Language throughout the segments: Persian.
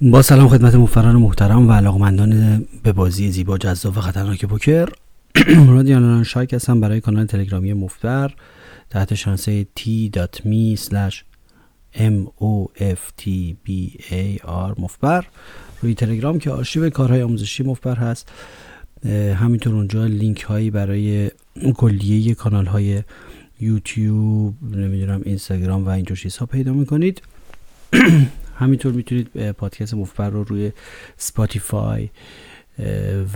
با سلام خدمت مفران محترم و علاقمندان به بازی زیبا جذاب و خطرناک پوکر. رادیانان شایک هستم برای کانال تلگرامی مفتبر تحت شانسه t.me/moftbar مفتبر روی تلگرام که آرشیو کارهای آموزشی مفتبر هست. همینطور اونجا لینک هایی برای کلیه کانال های یوتیوب، نمیدونم، اینستاگرام و اینجور چیزها پیدا میکنید. همینطور میتونید پادکست مفتبر رو روی اسپاتیفای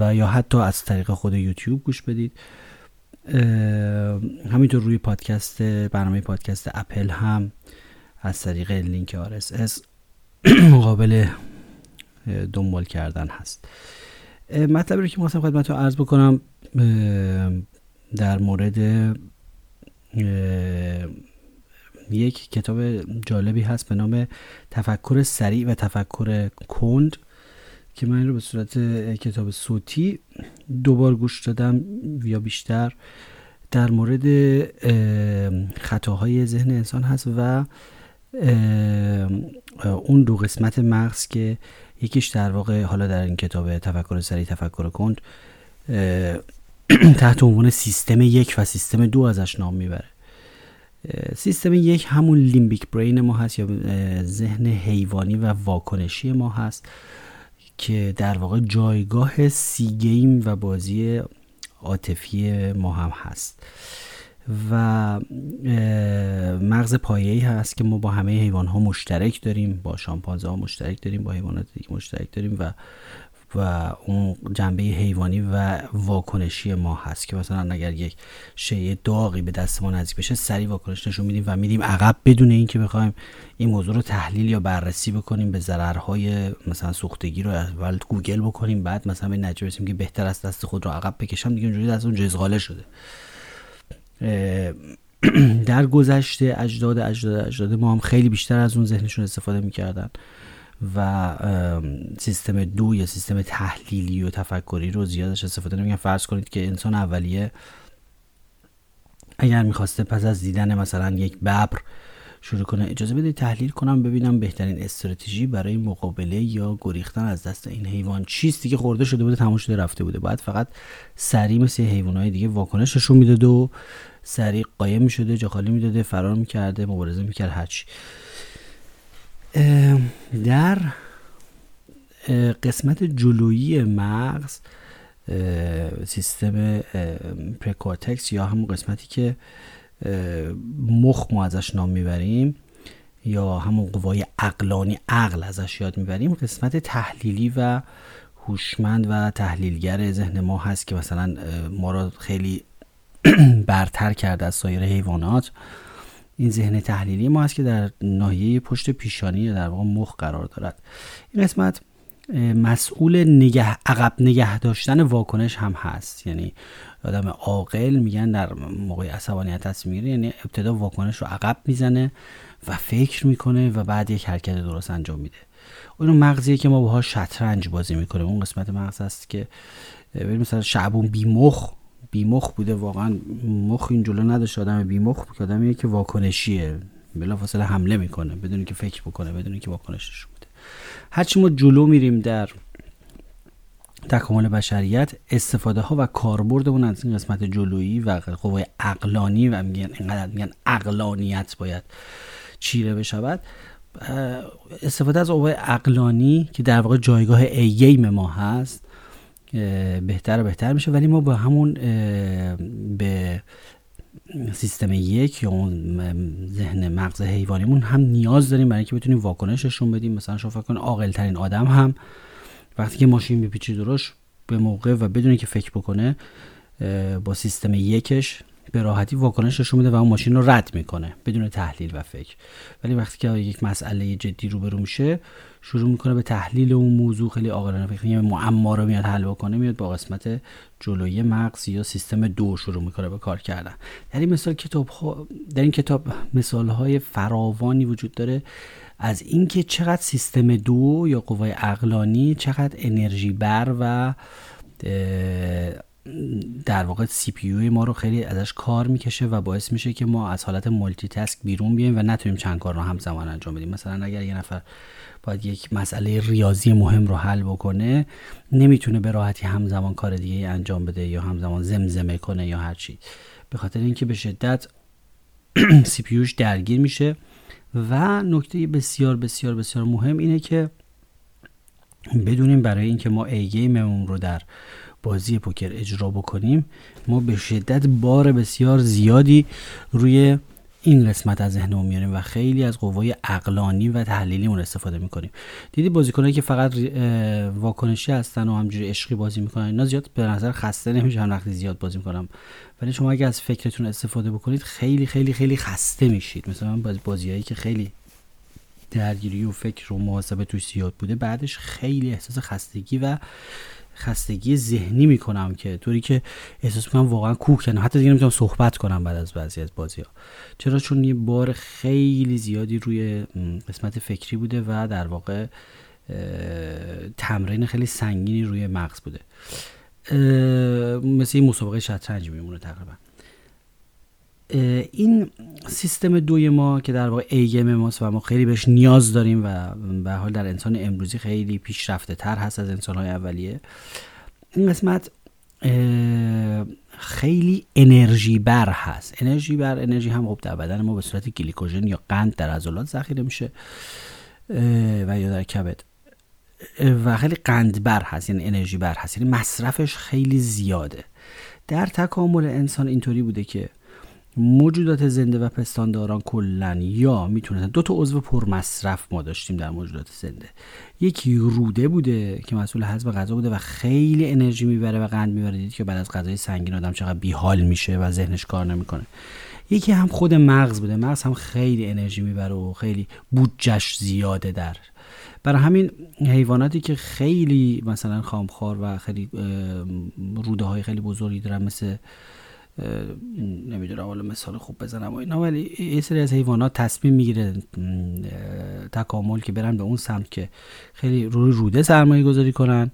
و یا حتی از طریق خود یوتیوب گوش بدید. همینطور روی پادکست، برنامه پادکست اپل هم از طریق لینک RSS قابل دنبال کردن هست. مطلبی که می‌خواستم خدمتتون عرض بکنم در مورد یک کتاب جالبی هست به نام تفکر سریع و تفکر کند که من رو به صورت کتاب صوتی دوبار گوش دادم یا بیشتر، در مورد خطاهای ذهن انسان هست و اون دو قسمت مغز که یکیش در واقع حالا در این کتاب تفکر سریع تفکر کند تحت عنوان سیستم 1 و سیستم 2 ازش نام میبره. سیستم 1 همون لیمبیک برین ما هست یا ذهن حیوانی و واکنشی ما هست که در واقع جایگاه سی گیم و بازی عاطفی ما هم هست و مغز پایه‌ای هست که ما با همه حیوان‌ها مشترک داریم، با شامپانزه‌ها مشترک داریم، با حیوانات دیگه مشترک داریم و اون جنبه حیوانی و واکنشی ما هست که مثلا اگر یک شیء داغی به دست ما نزدیک بشه سریع واکنش نشون میدیم و میدیم عقب بدون اینکه بخوایم این موضوع رو تحلیل یا بررسی بکنیم، به ضررهای مثلا سوختگی رو اول گوگل بکنیم، بعد مثلا به نتیجه برسیم که بهتر است دست خود رو عقب بکشم دیگه، اونجوری دست اون جزغاله شده. در گذشته اجداد ما هم خیلی بیشتر از اون ذهنشون استفاده میکردن و سیستم 2 یا سیستم تحلیلی و تفکری رو زیادش استفاده نمی‌کنن. فرض کنید که انسان اولیه اگر می‌خواسته پس از دیدن مثلا یک ببر شروع کنه اجازه بده تحلیل کنم ببینم بهترین استراتژی برای مقابله یا گریختن از دست این حیوان چیستی که خورده شده بوده، تموم شده رفته بوده، بعد فقط سریع مثل حیوانات دیگه واکنش نشون میداد و سریع قایم می‌شده، جا خالی می‌داده، فرار می‌کرده، مبارزه می‌کرد، هرچی. در قسمت جلویی مغز سیستم پرکورتکس یا همون قسمتی که مخ ما ازش نام میبریم یا همون قوای عقلانی عقل ازش یاد میبریم، قسمت تحلیلی و هوشمند و تحلیلگر ذهن ما هست که مثلا ما را خیلی برتر کرده از سایر حیوانات. این ذهن تحلیلی ما هست که در ناحیه پشت پیشانی در واقع مخ قرار دارد. این قسمت مسئول عقب نگه داشتن واکنش هم هست، یعنی آدم عاقل میگن در موقع عصبانیت تصمیم میگیره، یعنی ابتدا واکنش رو عقب میزنه و فکر میکنه و بعد یک حرکت درست انجام میده. اون مغزیه که ما باهاش شطرنج بازی میکنیم. اون قسمت مغز هست که مثلا شعبون بی مخ بوده، واقعا مخ این جلو نداشت، آدم بی مخ که آدمیه که واکنشیه، بلافاصله حمله میکنه بدون که فکر بکنه، بدون که واکنشش بوده. هرچی ما جلو میریم در تکامل بشریت، استفاده ها و کاربردمون از این قسمت جلویی و قوای عقلانی و میگن عقلانیت باید چیره بشود، استفاده از قوای عقلانی که در واقع جایگاه اییم ما هست بهتر و بهتر میشه، ولی ما با همون به سیستم 1 یا اون ذهن مغز حیوانیمون هم نیاز داریم برای اینکه بتونیم واکنششون بدیم. مثلا شما فکر کن عاقل ترین آدم هم وقتی که ماشین میپیچه دورش به موقع و بدون اینکه فکر بکنه با سیستم 1ش به راحتی واکنششون میده و اون ماشین رو رد میکنه بدون تحلیل و فکر، ولی وقتی که یک مسئله جدی روبرو میشه شروع میکنه به تحلیل اون موضوع، خیلی عاقلانه فکر میکنه، معما رو میاد حل بکنه، میاد با قسمت جلویی مغز یا سیستم 2 شروع میکنه به کار کردن. در این کتاب مثال‌های فراوانی وجود داره از اینکه چقدر سیستم 2 یا قوای عقلانی چقدر انرژی بر و در واقع سی پی یو ما رو خیلی ازش کار میکشه و باعث میشه که ما از حالت مالتی تاسک بیرون بیایم و نتونیم چند کار رو همزمان انجام بدیم. مثلا اگر یه نفر باید یک مسئله ریاضی مهم رو حل بکنه، نمیتونه به راحتی همزمان کار دیگه انجام بده یا همزمان زمزمه کنه یا هر چی، به خاطر اینکه به شدت سی پی یوش درگیر میشه. و نکته بسیار بسیار بسیار مهم اینه که بدونیم برای اینکه ما ایگیممون رو در بازی پوکر اجرا بکنیم، ما به شدت بار بسیار زیادی روی این قسمت از ذهنمون میاریم و خیلی از قوای عقلانی و تحلیلیمون استفاده میکنیم. دیدی بازیکنایی که فقط واکنشی هستن و همجوری عشقی بازی میکنن، اینا زیاد به نظر خسته نمیشن وقتی زیاد بازی میکنن، ولی شما اگه از فکرتون استفاده بکنید خیلی خیلی خیلی خسته میشید. مثلا بازیایی که خیلی درگیری و فکر و محاسبه توش زیاد بوده، بعدش خیلی احساس خستگی و خستگی ذهنی میکنم که طوری که احساس میکنم واقعا کوک کنم، حتی دیگه نمیتونم صحبت کنم بعد از بعضی از بازی‌ها. چرا؟ چون یه بار خیلی زیادی روی قسمت فکری بوده و در واقع تمرین خیلی سنگینی روی مغز بوده. مثل مسابقه شطرنج میمونه تقریبا. این سیستم دوی ما که در واقع ایگم ماست و ما خیلی بهش نیاز داریم و به حال در انسان امروزی خیلی پیشرفته تر هست از انسان‌های اولیه، این قسمت خیلی انرژی بر هست. انرژی هم در بدن ما به صورت گلیکوژن یا قند در عضلات ذخیره میشه و یا در کبد و خیلی قند بر هست، یعنی انرژی بر هست، یعنی مصرفش خیلی زیاده. در تکامل انسان اینطوری بوده که موجودات زنده و پستانداران کلن یا میتونن دو تا عضو پرمصرف ما داشتیم در موجودات زنده. یکی روده بوده که مسئول هضم غذا بوده و خیلی انرژی میبره و قند میبره، دید که بعد از غذای سنگین آدم چقدر بیحال میشه و ذهنش کار نمیکنه. یکی هم خود مغز بوده، مغز هم خیلی انرژی میبره و خیلی بودجش زیاده. در برای همین حیواناتی که خیلی مثلا خامخوار و خیلی روده های خیلی بزرگی دارن، مثل نمیدونم حالا مثال خوب بزنم و اینا، ولی یه سری از حیوانات تصمیم میگیره تکامل که برن به اون سمت که خیلی روی روده سرمایه گذاری کنن.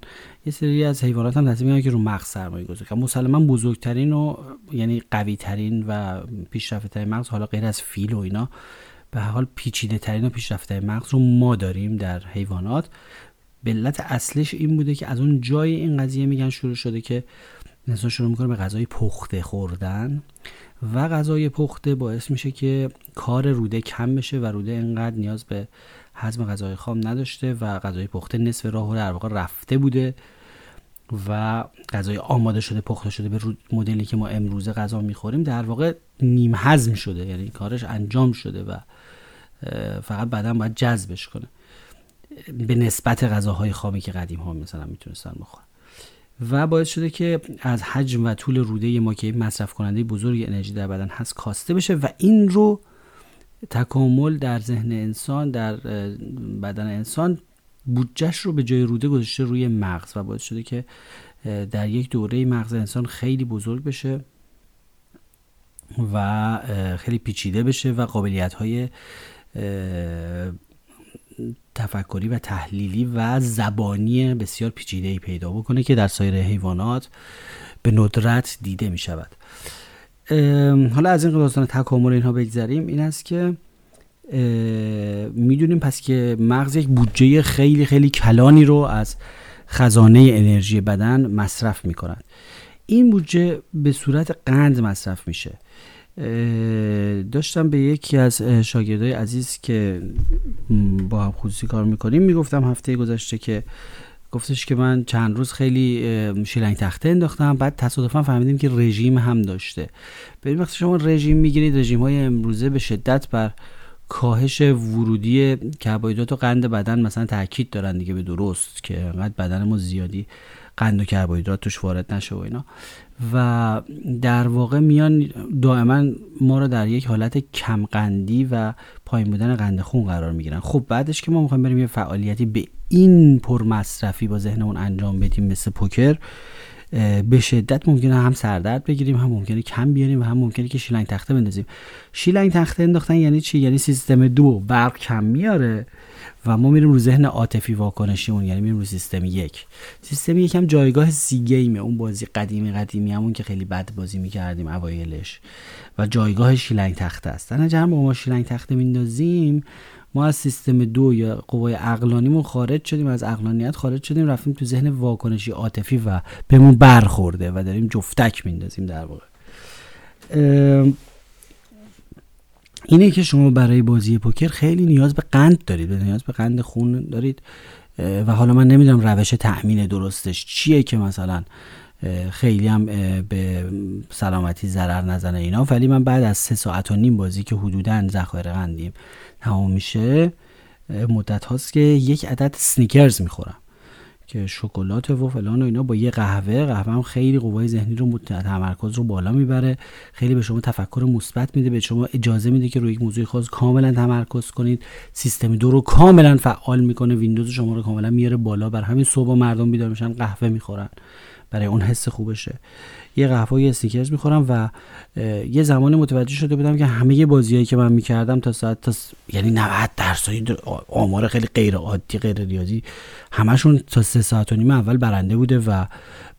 یه سری از حیوانات هم تصمیم میگیرن که رو مغز سرمایه گذاری کنن. مسلماً بزرگترین و یعنی قوی ترین و پیشرفته ترین مغز، حالا غیر از فیل و اینا، به حال پیچیده ترین و پیشرفته ترین مغز رو ما داریم در حیوانات. علت اصلش این بوده که از اون جای این قضیه میگن شروع شده که انسان شروع میکنه به غذای پخته خوردن و غذای پخته باعث میشه که کار روده کم بشه و روده اینقدر نیاز به هضم غذای خام نداشته و غذای پخته نصف راه در واقع رفته بوده و غذای آماده شده پخته شده به مدلی که ما امروز غذا میخوریم در واقع نیم هضم شده، یعنی کارش انجام شده و فقط بعدا باید جذبش کنه به نسبت غذاهای خامی که قدیم ها مثلا میتونستن بخورن. و باعث شده که از حجم و طول روده ما که مصرف کننده بزرگ انرژی در بدن هست کاسته بشه و این رو تکامل در ذهن انسان، در بدن انسان، بودجه‌اش رو به جای روده گذاشته روی مغز و باعث شده که در یک دوره مغز انسان خیلی بزرگ بشه و خیلی پیچیده بشه و قابلیت‌های تفکری و تحلیلی و زبانی بسیار پیچیده‌ای پیدا بکنه که در سایر حیوانات به ندرت دیده می شود. حالا از این داستان تکامل اینها بگذریم. این است که می دونیم پس که مغز یک بودجه خیلی خیلی کلانی رو از خزانه انرژی بدن مصرف می کند. این بودجه به صورت قند مصرف میشه. داشتم به یکی از شاگردای عزیز که با هم خصوصی کار میکنیم میگفتم هفته گذشته که گفتش که من چند روز خیلی شیلنگ تخته انداختم، بعد تصادفاً فهمیدیم که رژیم هم داشته. ببین وقتی شما رژیم میگیرید، رژیم های امروزه به شدت بر کاهش ورودی کربوهیدرات و قند بدن مثلا تاکید دارن دیگه، به درست که انقدر بدن ما زیادی قند و کربوهیدرات توش وارد نشه و اینا، و در واقع میان دائما ما رو در یک حالت کم قندی و پایین بودن قند خون قرار میگیرن. خب بعدش که ما میخوایم بریم یه فعالیتی به این پرمصرفی با ذهنمون انجام بدیم مثل پوکر، به شدت ممکنه هم سردرد بگیریم، هم ممکنه کم بیاریم و هم ممکنه که شیلنگ تخته بندازیم. شیلنگ تخته انداختن یعنی چی؟ یعنی سیستم دو برق کم میاره و ما میریم رو ذهن عاطفی واکنشیمون، یعنی میریم رو سیستم یک. سیستم یک هم جایگاه سی گیمه، اون بازی قدیمی همون که خیلی بد بازی میکردیم اوایلش، و جایگاه شیلنگ تخته است. تنها هم ما شیلنگ تخته میندازیم، ما از سیستم دو یا قوای عقلانیمون خارج شدیم، از عقلانیت خارج شدیم، رفتیم تو ذهن واکنشی عاطفی و بهمون برخورده و داریم جفتک میندازیم در واقع. اینه که شما برای بازی پوکر خیلی نیاز به قند دارید، نیاز به قند خون دارید. و حالا من نمیدونم روش تأمین درستش چیه که مثلا خیلی هم به سلامتی ضرر نزنه اینا، ولی من بعد از 3.5 ساعت بازی که حدوداً ذخایر قندیم تمام میشه، مدت هاست که یک عدد سنیکرز میخورم که شکلات و فلان و اینا با یه قهوه هم خیلی قوای ذهنی رو، تمرکز رو بالا میبره، خیلی به شما تفکر مثبت میده، به شما اجازه میده که روی یک موضوع خاص کاملا تمرکز کنید، سیستم دو رو کاملا فعال میکنه، ویندوز شما رو کاملا میاره بالا. بر همین صبح مردم بیدار میشن قهوه میخورن، برای اون حس خوبشه. یه قهوه یه سنیکرز میخورم و یه زمان متوجه شده بودم که همه بازیایی که من میکردم تا ساعت یعنی 90% آمار خیلی غیر عادی غیر ریاضی همشون تا 3.5 ساعت اول برنده بوده و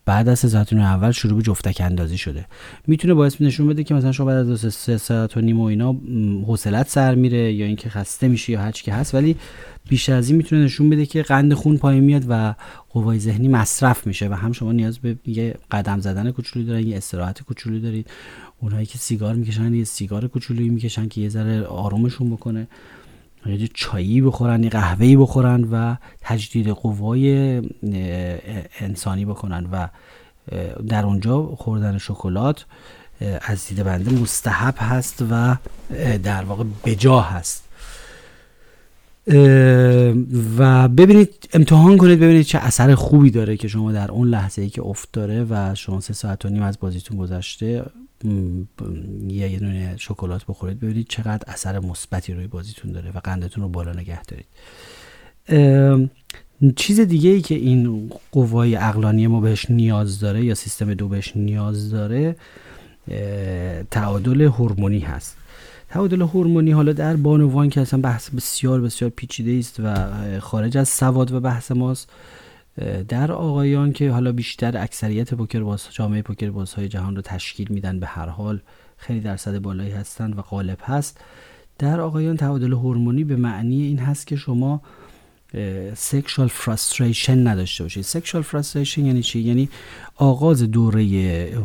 بعد از 3.5 ساعت اول شروع به جفتک اندازی شده. میتونه باعث نشون بده که مثلا شما بعد از 3.5 ساعت و اینا حوصلت سر میره یا اینکه خسته میشی یا هر چی که هست، ولی بیش از این میتونه نشون بده که قند خون پایین میاد و قوای ذهنی مصرف میشه و هم شما نیاز به یه قدم زدن کوچولو دارید، یه استراحت کوچولو دارید. اونایی که سیگار میکشن یه سیگار کوچولویی میکشن که یه ذره آرومشون بکنه، یه چایی بخورن، یه قهوه‌ای بخورن و تجدید قوای انسانی بکنن و در اونجا خوردن شکلات از دید بنده مستحب هست و در واقع بجا هست. و ببینید، امتحان کنید، ببینید چه اثر خوبی داره که شما در اون لحظه ای که افت داره و شما 3.5 ساعت از بازیتون گذشته یه دونه شکلات بخورید، ببینید چقدر اثر مثبتی روی بازیتون داره و قندتون رو بالا نگه دارید. چیز دیگه ای که این قوای عقلانی ما بهش نیاز داره یا سیستم دو بهش نیاز داره تعادل هورمونی هست. تعادل هورمونی حالا در بانوان که اصلا بحث بسیار بسیار پیچیده است و خارج از سواد و بحث ماست، در آقایان که حالا بیشتر اکثریت پوکرباز جامعه پوکربازهای جهان رو تشکیل میدن، به هر حال خیلی درصد بالایی هستند و غالب هست، در آقایان تعادل هورمونی به معنی این هست که شما سکشوال فراستریشن نداشته باشید. سکشوال فراستریشن یعنی چی؟ یعنی آغاز دوره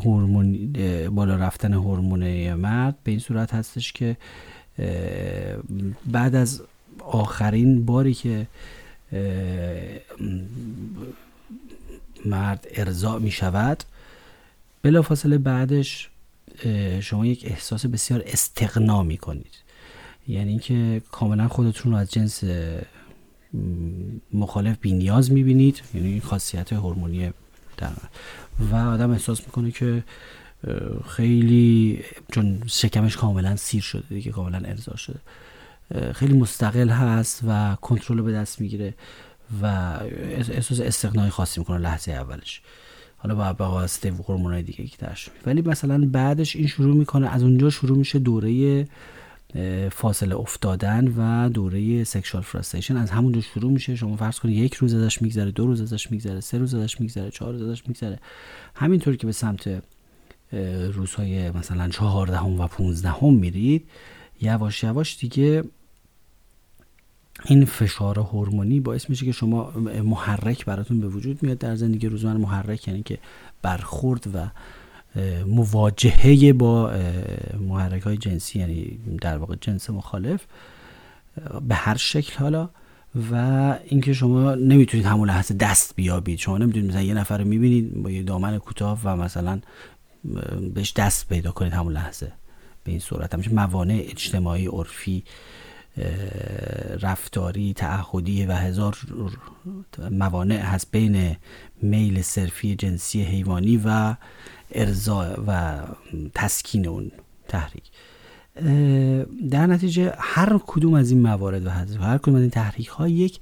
هورمون بالا رفتن هورمون مرد به این صورت هستش که بعد از آخرین باری که مرد ارضاع می شود، بلافاصله بعدش شما یک احساس بسیار استغنا می کنید، یعنی که کاملا خودتون رو از جنس مخالف بی نیاز می بینید، یعنی خاصیت هورمونی در و آدم احساس میکنه که خیلی، چون شکمش کاملا سیر شده دیگه، کاملا ارضاع شده، خیلی مستقل هست و کنترل رو به دست میگیره و احساس استغنای خاصی میکنه لحظه اولش، حالا با واسطه هورمونای دیگه که ترشح. ولی مثلا بعدش این شروع میکنه، از اونجا شروع میشه دوره فاصله افتادن و دوره سکشوال فراستریشن، از همونجا شروع میشه. شما فرض کنید 1 روز ازش میگذره، 2 روز ازش میگذره، 3 روز ازش میگذره، 4 روز ازش میگذره، همینطور که به سمت روزهای مثلا 14 و 15 میرید، یواش یواش دیگه این فشار هورمونی باعث میشه که شما محرک براتون به وجود میاد در زندگی روزمره. محرک یعنی که برخورد و مواجهه با محرک های جنسی، یعنی در واقع جنس مخالف به هر شکل. حالا و اینکه شما نمیتونید همون لحظه دست بیابید، شما نمیتونید مثلا یه نفر رو میبینید با یه دامن کوتاه و مثلا بهش دست پیدا کنید همون لحظه، به این صورت همیشه موانع اجتماعی، عرفی، رفتاری، تعهدی و هزار موانع هست بین میل صرفی جنسی حیوانی و ارضاء و تسکین اون تحریک. در نتیجه هر کدوم از این موارد و هر کدوم از این تحریک ها یک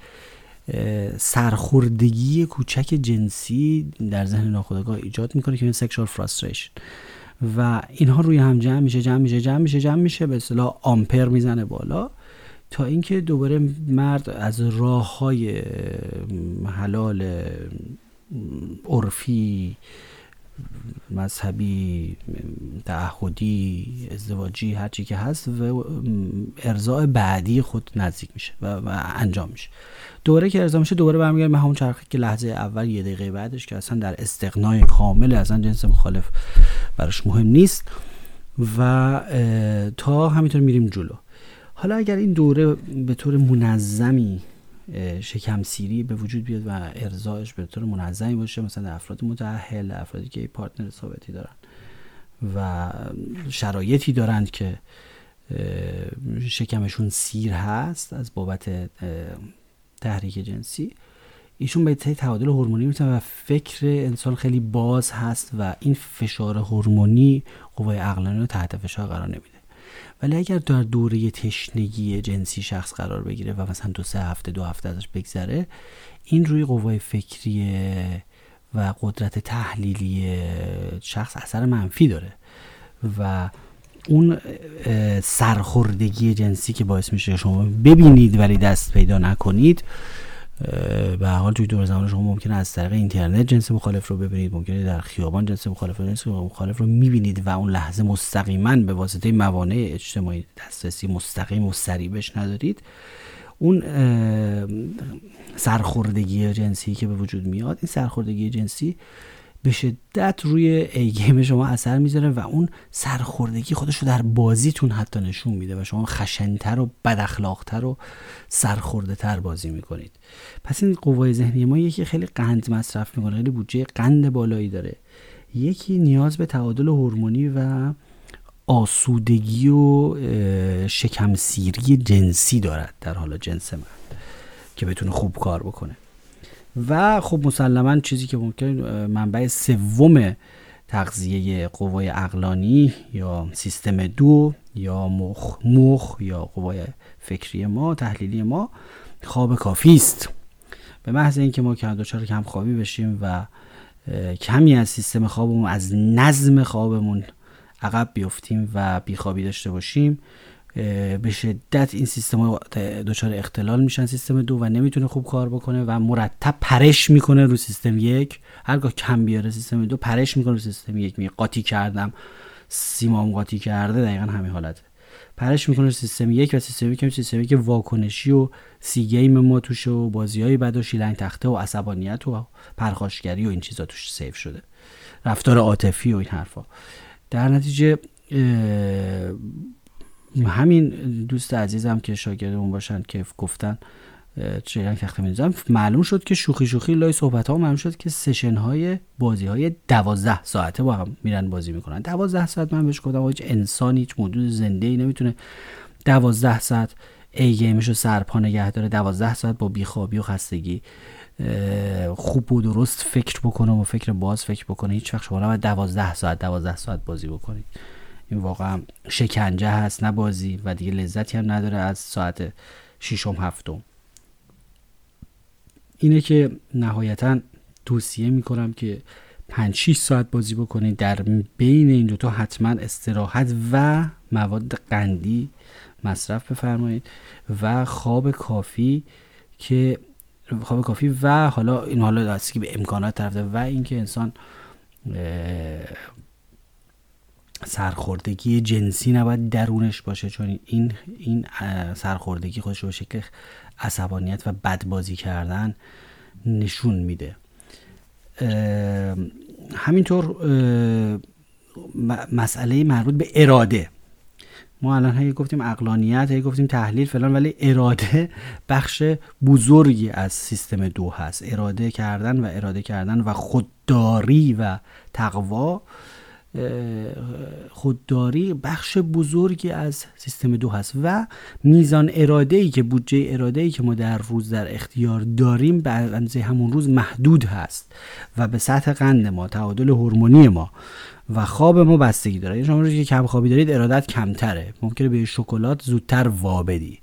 سرخوردگی کوچک جنسی در ذهن ناخودآگاه ایجاد میکنه که این سکشوال فراستریشن، و اینها روی هم جمع میشه به اصطلاح آمپر میزنه بالا تا اینکه دوباره مرد از راه‌های حلال عرفی، مذهبی، تعهدی، ازدواجی، هر چی که هست و ارضاء بعدی خود نزدیک میشه و انجام میشه. دوباره که ارضاء میشه دوباره برمیگردیم به همون چرخه که لحظه اول یه دقیقه بعدش که اصلا در استقنای کامل، اصلا جنس مخالف براش مهم نیست و تا همینطور میریم جلو. حالا اگر این دوره به طور منظمی شکم سیری به وجود بیاد و ارضاعش به طور منظمی باشه، مثلا افراد متأهل، افرادی که پارتنر ثابتی دارن و شرایطی دارند که شکمشون سیر هست از بابت تحریک جنسی، ایشون به تعادل هورمونی میتونه و فکر انسان خیلی باز هست و این فشار هورمونی قوای عقلانی رو تحت فشار قرار نمیده. ولی اگر در دوره تشنگی جنسی شخص قرار بگیره و مثلا دو هفته ازش بگذره، این روی قوای فکری و قدرت تحلیلی شخص اثر منفی داره و اون سرخوردگی جنسی که باعث میشه شما ببینید ولی دست پیدا نکنید، به هر حال توی دور زمان شما ممکنه از طریق اینترنت جنس مخالف رو ببینید، ممکنه در خیابان جنس مخالف رو میبینید و اون لحظه مستقیما به واسطه موانع اجتماعی دسترسی مستقیم و سریع بهش ندارید، اون سرخوردگی جنسی که به وجود میاد، این سرخوردگی جنسی به شدت روی ایگیم شما اثر میذاره و اون سرخوردگی خودش رو در بازیتون حتی نشون میده و شما خشنتر و بداخلاقتر و سرخورده تر بازی میکنید. پس این قوای ذهنی ما یکی خیلی قند مصرف میکنه، خیلی بودجه قند بالایی داره، یکی نیاز به تعادل هورمونی و آسودگی و شکم سیری جنسی دارد در حال جنس من که بتونه خوب کار بکنه. و خب مسلماً چیزی که ممکنه منبع سوم تغذیه قوای عقلانی یا سیستم دو یا مخ یا قوای فکری ما، تحلیلی ما، خواب کافی است. به محض اینکه ما دچار کم‌خوابی بشیم و کمی از سیستم خوابمون، از نظم خوابمون عقب بیفتیم و بیخوابی داشته باشیم، به شدت این سیستم دچار اختلال میشن، سیستم دو، و نمیتونه خوب کار بکنه و مرتب پرش میکنه رو سیستم یک. هرگاه کم بیاره سیستم دو پرش میکنه رو سیستم یک، میگه قاطی کردم، سیمام قاطی کرده، دقیقا همین حالته، پرش میکنه رو سیستم یک و سیستم یک واکنشی و سی گیم ما توشه و بازیای بد و شیلنگ تخته و عصبانیت و پرخاشگری و این چیزا توش سیو شده، رفتار عاطفی و این حرفا. در نتیجه همین دوست عزیزم که شاگردمون باشن که گفتن چرا تخته می‌ذارم، معلوم شد که شوخی لای صحبت‌ها معلوم شد که سشن های بازی های 12 ساعته با هم میرن بازی میکنن. 12 ساعت من بهش گفتم هیچ انسانی، هیچ موجود زنده‌ای نمیتونه 12 ساعت ایگیمش رو سرپا نگه داره، 12 ساعت با بیخوابی و خستگی خوب و درست فکر بکنه و فکر باز فکر بکنه. هیچ وقت شما نباید 12 ساعت بازی بکنید، این واقعا شکنجه هست، نه بازی، و دیگه لذتی هم نداره. از ساعت 6 و 7 اینه که نهایتاً توصیه میکنم که 5-6 ساعت بازی بکنید. در بین این دوتا حتما استراحت و مواد قندی مصرف بفرمایید و خواب کافی و حالا این حالا دستی که به امکانات طرف داره و اینکه انسان سرخوردگی جنسی نباید درونش باشه، چون این سرخوردگی خودش رو به شکل عصبانیت و بدبازی کردن نشون میده. همینطور مسئله مربوط به اراده، ما الان هایی گفتیم عقلانیت، هایی گفتیم تحلیل فلان، ولی اراده بخش بزرگی از سیستم دو هست. اراده کردن و خودداری و تقوا، خودداری بخش بزرگی از سیستم دو هست و میزان اراده‌ای که بودجه اراده‌ای که ما در روز در اختیار داریم به اندازه همون روز محدود هست و به سطح قند ما، تعادل هورمونی ما و خواب ما بستگی داره. شما روزی که کم خوابی دارید ارادت کمتره، ممکنه به شکلات زودتر وابدی،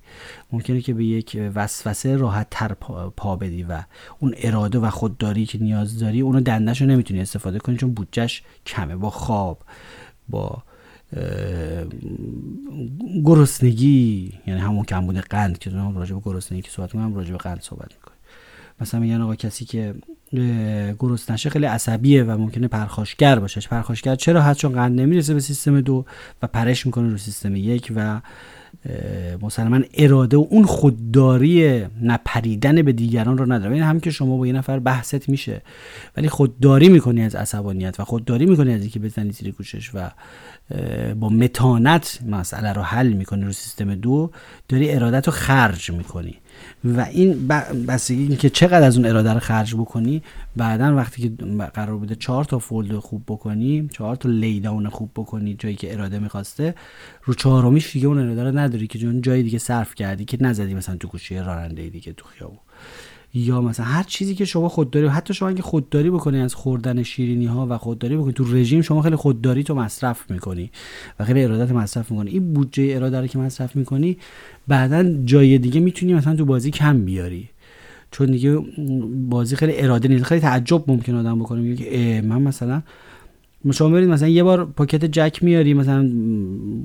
ممکنه که به یک وسوسه راحت تر پا بدی و اون اراده و خودداری که نیاز داری اونو دنده‌شو نمیتونی استفاده کنی چون بودجه‌اش کمه. با خواب، با گرسنگی، یعنی همون کمبود قند که دونم راجع به گرسنگی که صحبت می‌کنم راجع به قند صحبت می‌کنم. مثلا میگن آقا کسی که گرسنه خیلی عصبیه و ممکنه پرخاشگر باشه. پرخاشگر چرا؟ حتی چون قند نمیرسه به سیستم دو و پرش میکنه رو سیستم یک و مسلماً اراده و اون خودداری نپریدن به دیگران رو نداره. این هم که شما با یه نفر بحثت میشه ولی خودداری میکنی از عصبانیت و خودداری میکنی از اینکه بزنی زیر گوشش و با متانت مسئله رو حل میکنی رو سیستم دو، داری ارادت رو خرج میکنی و این بستگی اینکه چقدر از اون اراده رو خرج بکنی، بعدن وقتی که قرار بوده 4 تا فولد خوب بکنی، 4 تا لیداون خوب بکنی جایی که اراده میخواسته، رو 4میش دیگه اون اراده رو نداری که جای دیگه صرف کردی که نزدی مثلا تو گوشه راننده دیگه تو خیابون یا مثلا هر چیزی که شما خودداری. حتی شما اگه خودداری بکنی از خوردن شیرینی ها و خودداری بکنی تو رژیم، شما خیلی خودداری تو مصرف میکنی و خیلی ارادت مصرف میکنی. این بودجه اراده رو که مصرف میکنی بعدن جای دیگه میتونی مثلا تو بازی کم بیاری چون دیگه بازی خیلی اراده نیست. خیلی تعجب ممکنه آدم بکنه، میگه که من مثلا شما برید مثلا یه بار پاکت جک میاری مثلا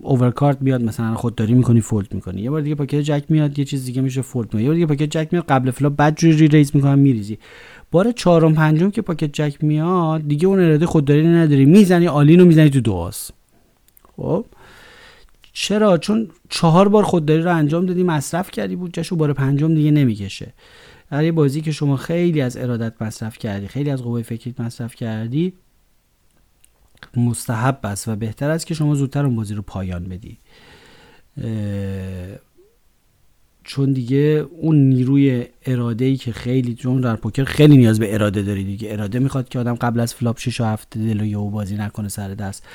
اوورکارت بیاد مثلا خودداری میکنی فولد میکنی، یه بار دیگه پاکت جک میاد یه چیز دیگه میشه فولد میکنی، یه بار دیگه پاکت جک میاد قبل فلوپ بدجوری ریز میکنن میریزی، بار 4 و 5 که پاکت جک میاد دیگه اون اراده خودداری نداری، میزنی آلینو میزنی تو دواس. خب چرا؟ چون 4 بار خودداری رو انجام دادی، مصرف کردی، بودجهشو بار 5 دیگه نمیکشه. در یه بازی که شما خیلی از ارادت مصرف کردی، خیلی از قوه فکریت مصرف کردی، مستحب است و بهتر است که شما زودتر اون بازی رو پایان بدی چون دیگه اون نیروی اراده‌ای که خیلی چون در پوکر خیلی نیاز به اراده داری دیگه. اراده میخواد که آدم قبل از فلاپ 6 و 7 دل و یهو بازی نکنه سر دست.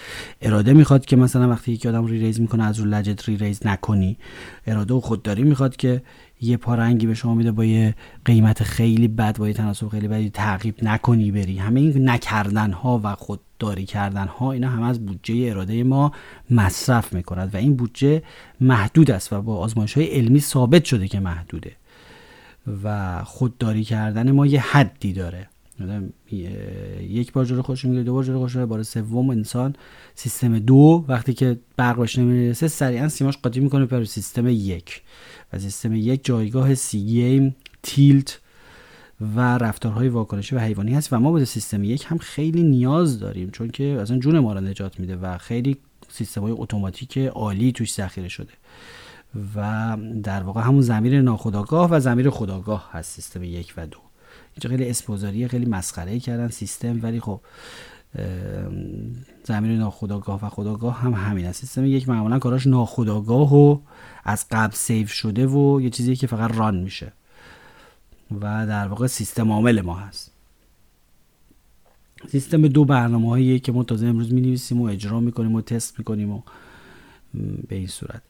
اراده میخواد که مثلا وقتی یکی آدم ری ریز میکنه از رو لجت ری ریز نکنی. اراده و خودداری میخواد که یه پارنگی به شما میده با یه قیمت خیلی بد، با یه تناسب خیلی بد، تعقیب نکنی بری. همه این نکردن ها و خودداری کردن ها اینا هم از بودجه اراده ما مصرف میکنند و این بودجه محدود است و با آزمایش های علمی ثابت شده که محدوده و خودداری کردن ما یه حدی داره. یک بار جلو خودش میگیره، 2 بار جلو خودش میگیره، بار سوم انسان سیستم دو وقتی که برقش نمیرسه سریعا سیماش قاطی میکنه پر سیستم یک و سیستم یک جایگاه سی گیم، تیلت و رفتارهای واکنشی و حیوانی هست و ما به سیستم یک هم خیلی نیاز داریم چون که اصلا جون ما رو نجات میده و خیلی سیستم‌های اتوماتیک عالی توش ذخیره شده و در واقع همون ضمیر ناخودآگاه و ضمیر خودآگاه هست سیستم 1 و 2. اینجا خیلی اسپوزاریه، خیلی مسخره کردن سیستم، ولی خب ضمیر ناخودآگاه و خودآگاه هم همین هست. سیستم 1 معمولا کاراش ناخودآگاه و از قبل سیو شده و یه چیزی که فقط ران میشه و در واقع سیستم عامل ما هست. سیستم 2 برنامه‌ایه که ما تازه امروز می‌نویسیم و اجرا می‌کنیم و تست می‌کنیم و به این صورت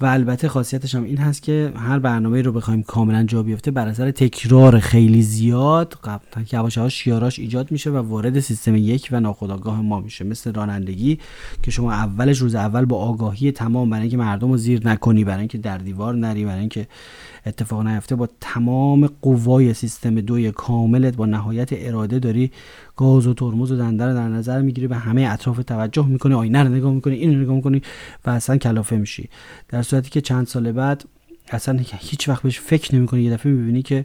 و البته خاصیتش هم این هست که هر برنامه‌ای رو بخوایم کاملا جا بیفته بر اثر تکرار خیلی زیاد قبلا که حواشا شیاراش ایجاد میشه و وارد سیستم 1 و ناخودآگاه ما میشه. مثل رانندگی که شما اولش روز اول با آگاهی تمام برای اینکه مردم رو زیر نکنی، برای اینکه در دیوار نری، برای اینکه اتفاق نیفته، با تمام قوای سیستم 2 کاملت با نهایت اراده داری گاز و ترمز و دنده رو در نظر میگیری، به همه اطراف توجه میکنی، آینه رو نگاه میکنی، اینو نگاه میکنی و اصلا کلافه میشی. در صورتی که چند سال بعد اصلا هیچ وقت بهش فکر نمیکنی، یه دفعه میبینی که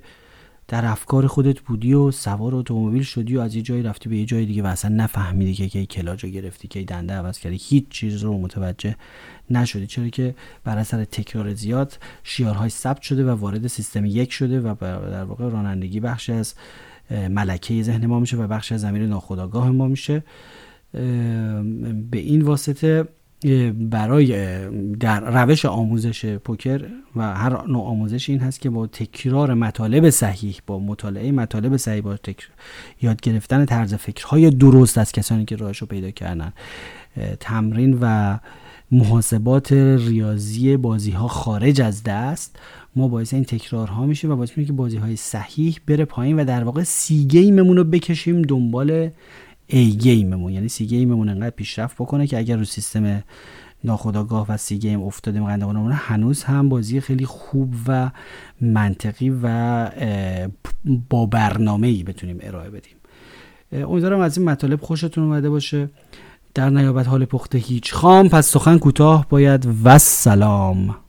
در افکار خودت بودی و سوار اتومبیل شدی و از یه جایی رفتی به یه جای دیگه و اصلا نفهمیدی که کی کلاجو گرفتی، کی دنده عوض کردی، هیچ چیز رو متوجه نشدی چرا که بر اثر تکرار زیاد شیارهای ثبت شده و وارد سیستم 1 شده و در واقع رانندگی بخشی از ملکه ذهن ما میشه و بخشی از ضمیر ناخودآگاه ما میشه. به این واسطه برای در روش آموزش پوکر و هر نوع آموزش این هست که با تکرار مطالب صحیح، با مطالعه مطالب صحیح، با یاد گرفتن طرز فکرهای درست از کسانی که راهشو پیدا کردن، تمرین و محاسبات ریاضی بازی‌ها خارج از دست، ما باعث این تکرارها میشه و باعث میشه که بازی‌های صحیح بره پایین و در واقع سی گیممون رو بکشیم دنبال ای گیممون، یعنی سی گیممون انقدر پیشرفت بکنه که اگر رو سیستم ناخودآگاه و سی گیم افتادیم قندهارمون، هنوز هم بازی خیلی خوب و منطقی و با برنامه‌ای بتونیم ارائه بدیم. امیدوارم از این مطالب خوشتون اومده باشه. در نیابت حال پخته هیچ خام، پس سخن کوتاه باید و سلام.